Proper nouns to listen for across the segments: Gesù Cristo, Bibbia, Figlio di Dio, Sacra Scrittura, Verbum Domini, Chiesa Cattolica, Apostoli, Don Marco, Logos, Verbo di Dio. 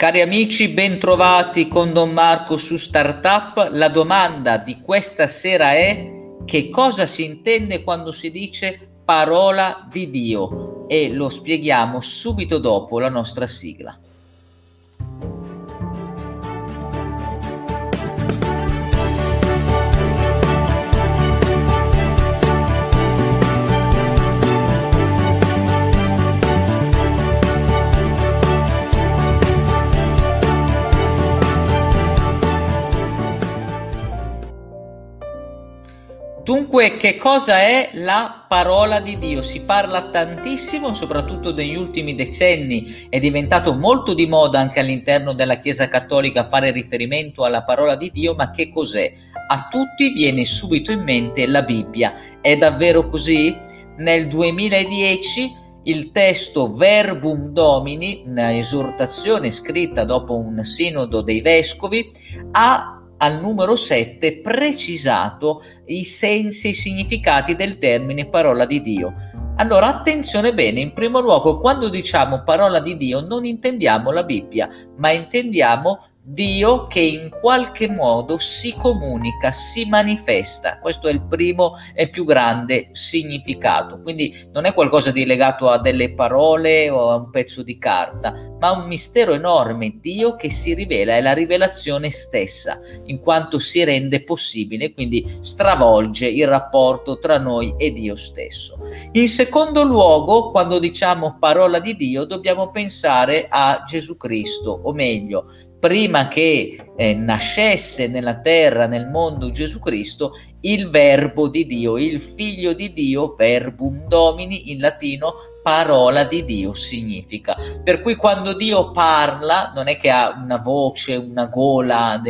Cari amici, bentrovati con Don Marco su Startup. La domanda di questa sera è: che cosa si intende quando si dice parola di Dio? E lo spieghiamo subito dopo la nostra sigla. Dunque, che cosa è la parola di Dio? Si parla tantissimo, soprattutto negli ultimi decenni, è diventato molto di moda anche all'interno della Chiesa Cattolica fare riferimento alla parola di Dio, ma che cos'è? A tutti viene subito in mente la Bibbia. È davvero così? Nel 2010 il testo Verbum Domini, una esortazione scritta dopo un sinodo dei vescovi, ha al numero 7 precisato i sensi e i significati del termine parola di Dio. Allora, attenzione bene, in primo luogo, quando diciamo parola di Dio non intendiamo la Bibbia, ma intendiamo Dio che in qualche modo si comunica, si manifesta. Questo è il primo e più grande significato. Quindi non è qualcosa di legato a delle parole o a un pezzo di carta, ma un mistero enorme, Dio che si rivela, è la rivelazione stessa, in quanto si rende possibile, quindi stravolge il rapporto tra noi e Dio stesso. In secondo luogo, quando diciamo parola di Dio, dobbiamo pensare a Gesù Cristo, o meglio, prima che nascesse nella terra, nel mondo Gesù Cristo, il Verbo di Dio, il Figlio di Dio, Verbum Domini, in latino parola di Dio significa. Per cui quando Dio parla non è che ha una voce, una gola,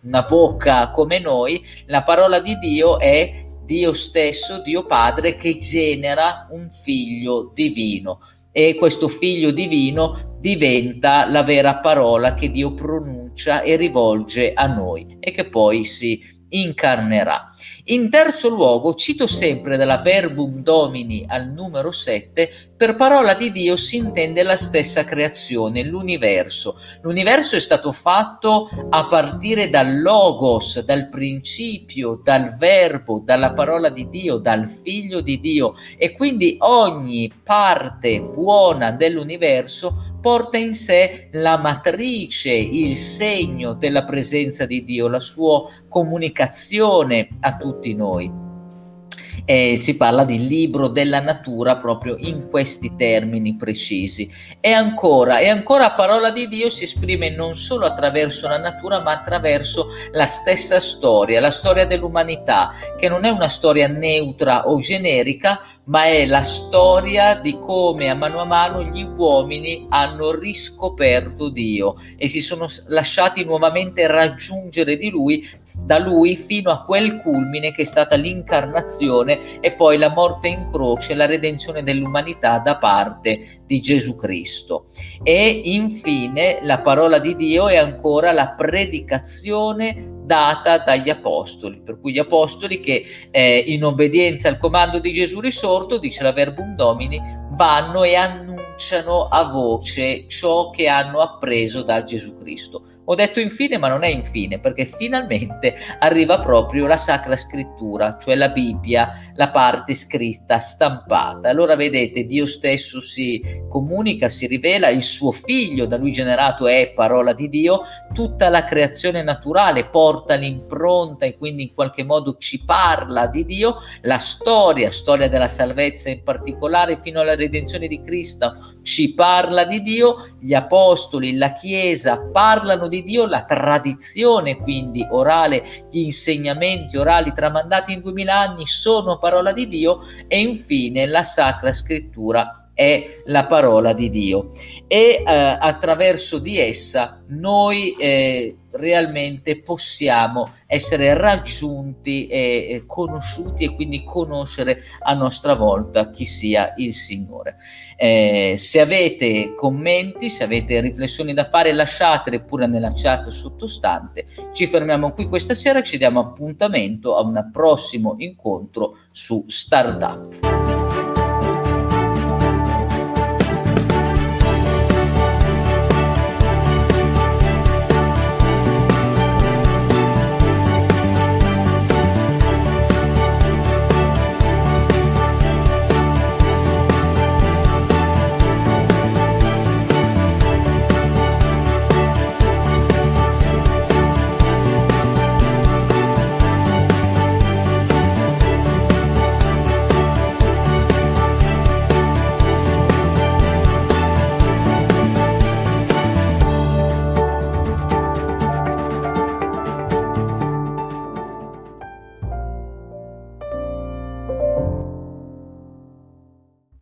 una bocca come noi, la parola di Dio è Dio stesso, Dio Padre, che genera un figlio divino. E questo figlio divino diventa la vera parola che Dio pronuncia e rivolge a noi e che poi si incarnerà. In terzo luogo, cito sempre dalla Verbum Domini al numero 7, per parola di Dio si intende la stessa creazione, l'universo. L'universo è stato fatto a partire dal Logos, dal principio, dal Verbo, dalla parola di Dio, dal Figlio di Dio, e quindi ogni parte buona dell'universo porta in sé la matrice, il segno della presenza di Dio, la sua comunicazione a tutti noi. Si parla di libro della natura proprio in questi termini precisi. E ancora parola di Dio si esprime non solo attraverso la natura, ma attraverso la stessa storia, la storia dell'umanità, che non è una storia neutra o generica, ma è la storia di come a mano gli uomini hanno riscoperto Dio e si sono lasciati nuovamente raggiungere da lui fino a quel culmine che è stata l'incarnazione e poi la morte in croce, la redenzione dell'umanità da parte di Gesù Cristo. E infine la parola di Dio è ancora la predicazione data dagli apostoli, per cui gli apostoli che in obbedienza al comando di Gesù risorto, dice la Verbum Domini, vanno e annunciano a voce ciò che hanno appreso da Gesù Cristo. Ho detto infine, ma non è infine, perché finalmente arriva proprio la Sacra Scrittura, cioè la Bibbia, la parte scritta, stampata. Allora vedete, Dio stesso si comunica, si rivela, il suo figlio da lui generato è parola di Dio, tutta la creazione naturale porta l'impronta e quindi in qualche modo ci parla di Dio, la storia della salvezza in particolare fino alla redenzione di Cristo ci parla di Dio, gli apostoli, la Chiesa parlano di Dio, la tradizione quindi orale, gli insegnamenti orali tramandati in 2000 anni sono parola di Dio e infine la Sacra Scrittura è la parola di Dio e attraverso di essa noi realmente possiamo essere raggiunti e conosciuti e quindi conoscere a nostra volta chi sia il Signore. Se avete commenti, se avete riflessioni da fare, lasciatele pure nella chat sottostante. Ci fermiamo qui questa sera, ci diamo appuntamento a un prossimo incontro su Startup.